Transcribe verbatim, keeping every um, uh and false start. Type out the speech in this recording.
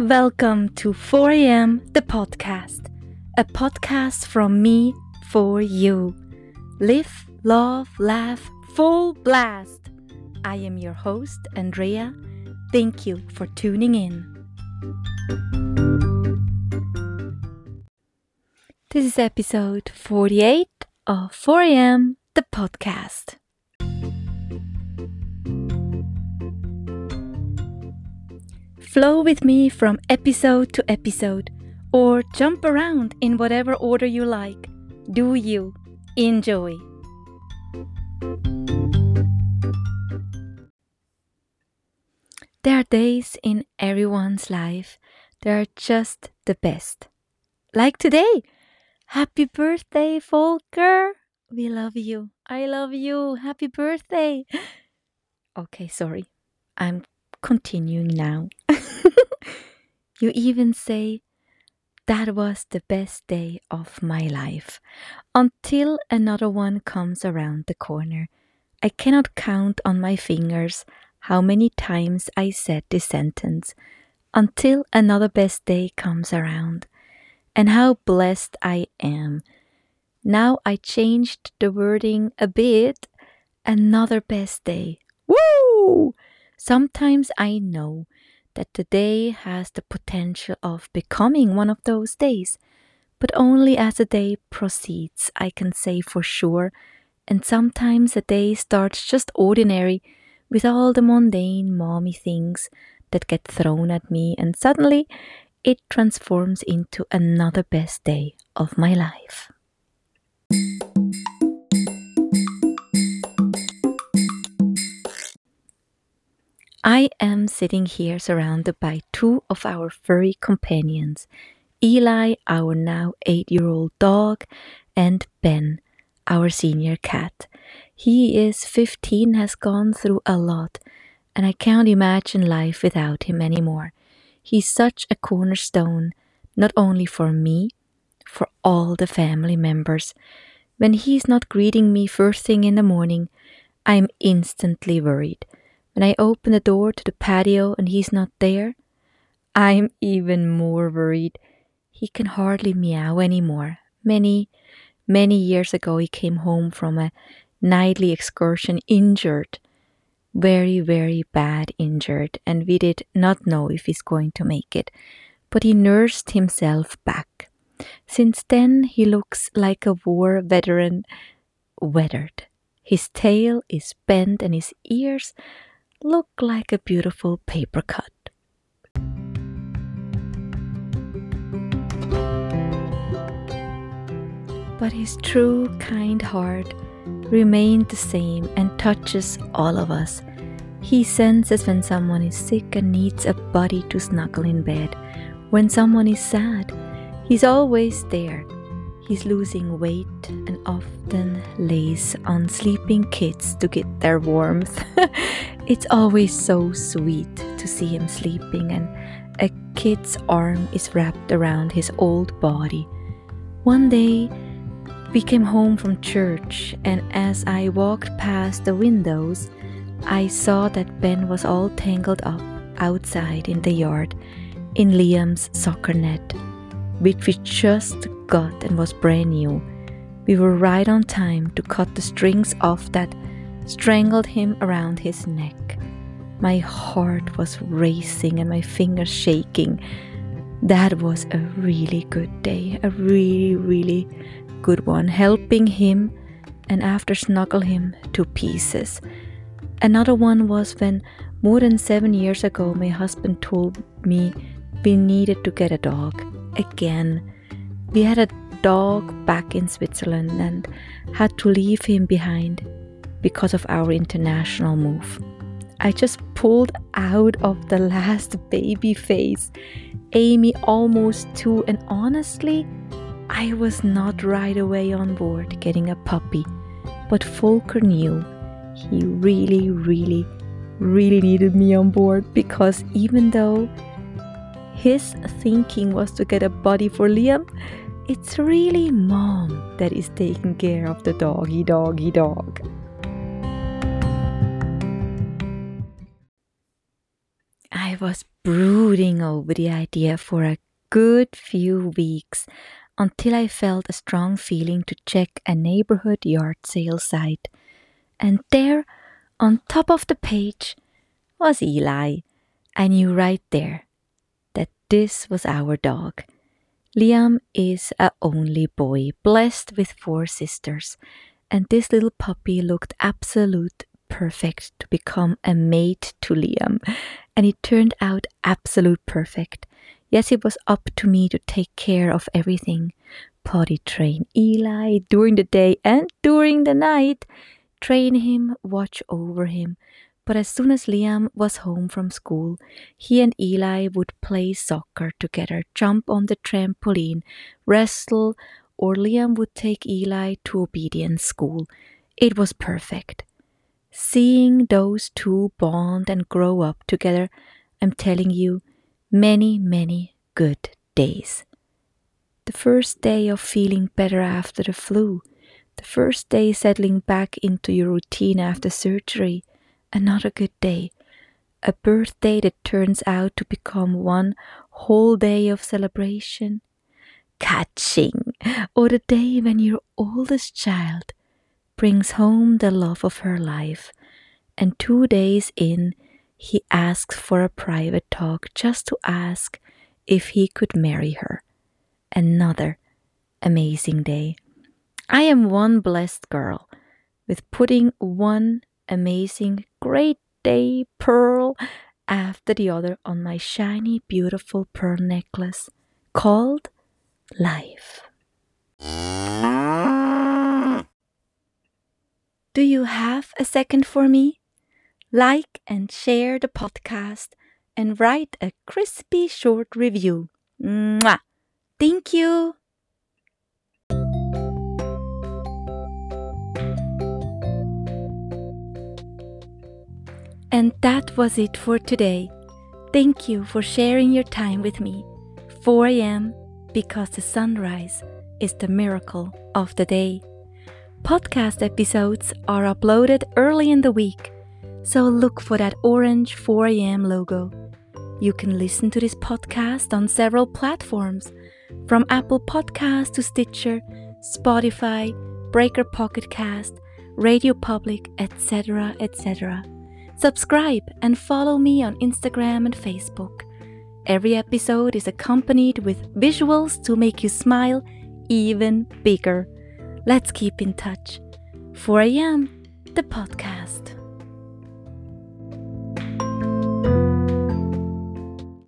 Welcome to four a m The Podcast, a podcast from me for you. Live, love, laugh, full blast. I am your host, Andrea. Thank you for tuning in. This is episode forty-eight of four a m The Podcast. Flow with me from episode to episode, or jump around in whatever order you like. Do you enjoy? There are days in everyone's life that are just the best. Like today. Happy birthday, Volker. We love you. I love you. Happy birthday. Okay, sorry. I'm continuing now. You even say, that was the best day of my life, until another one comes around the corner. I cannot count on my fingers how many times I said this sentence, until another best day comes around. And how blessed I am. Now I changed the wording a bit. Another best day. Woo! Sometimes I know that the day has the potential of becoming one of those days, but only as the day proceeds I can say for sure, and sometimes a day starts just ordinary with all the mundane mommy things that get thrown at me, and suddenly it transforms into another best day of my life. I am sitting here surrounded by two of our furry companions, Eli, our now eight-year-old dog, and Ben, our senior cat. He is fifteen, has gone through a lot, and I can't imagine life without him anymore. He's such a cornerstone, not only for me, for all the family members. When he's not greeting me first thing in the morning, I'm instantly worried. When I open the door to the patio and he's not there, I'm even more worried. He can hardly meow anymore. Many, many years ago he came home from a nightly excursion injured. Very, very bad injured. And we did not know if he's going to make it. But he nursed himself back. Since then he looks like a war veteran weathered. His tail is bent and his ears look like a beautiful paper cut. But his true kind heart remained the same and touches all of us. He senses when someone is sick and needs a buddy to snuggle in bed. When someone is sad, he's always there. He's losing weight and often lays on sleeping kids to get their warmth. It's always so sweet to see him sleeping and a kid's arm is wrapped around his old body. One day we came home from church, and as I walked past the windows, I saw that Ben was all tangled up outside in the yard in Liam's soccer net, which we just got and was brand new. We were right on time to cut the strings off that strangled him around his neck. My heart was racing and my fingers shaking. That was a really good day, a really, really good one, helping him and after snuggle him to pieces. Another one was when more than seven years ago my husband told me we needed to get a dog again. We had a dog back in Switzerland and had to leave him behind because of our international move. I just pulled out of the last baby phase, Amy almost two, and honestly, I was not right away on board getting a puppy. But Volker knew he really, really, really needed me on board, because even though his thinking was to get a buddy for Liam, it's really mom that is taking care of the doggy doggy dog. I was brooding over the idea for a good few weeks until I felt a strong feeling to check a neighborhood yard sale site. And there, on top of the page, was Eli. I knew right there that this was our dog. Liam is a only boy, blessed with four sisters, and this little puppy looked absolute perfect to become a mate to Liam, and it turned out absolute perfect. Yes, it was up to me to take care of everything. Potty train Eli during the day and during the night, train him, watch over him. But as soon as Liam was home from school, he and Eli would play soccer together, jump on the trampoline, wrestle, or Liam would take Eli to obedience school. It was perfect. Seeing those two bond and grow up together, I'm telling you, many, many good days. The first day of feeling better after the flu, the first day settling back into your routine after surgery, another good day, a birthday that turns out to become one whole day of celebration, catching, or the day when your oldest child brings home the love of her life, and two days in, he asks for a private talk just to ask if he could marry her. Another amazing day. I am one blessed girl with putting one amazing, great day pearl after the other on my shiny, beautiful pearl necklace called life. Do you have a second for me? Like and share the podcast and write a crispy short review. Mwah! Thank you! And that was it for today. Thank you for sharing your time with me. four a.m. because the sunrise is the miracle of the day. Podcast episodes are uploaded early in the week, so look for that orange four a.m. logo. You can listen to this podcast on several platforms, from Apple Podcasts to Stitcher, Spotify, Breaker Pocket Cast, Radio Public, et cetera, et cetera. Subscribe and follow me on Instagram and Facebook. Every episode is accompanied with visuals to make you smile even bigger. Let's keep in touch. four a.m., the podcast.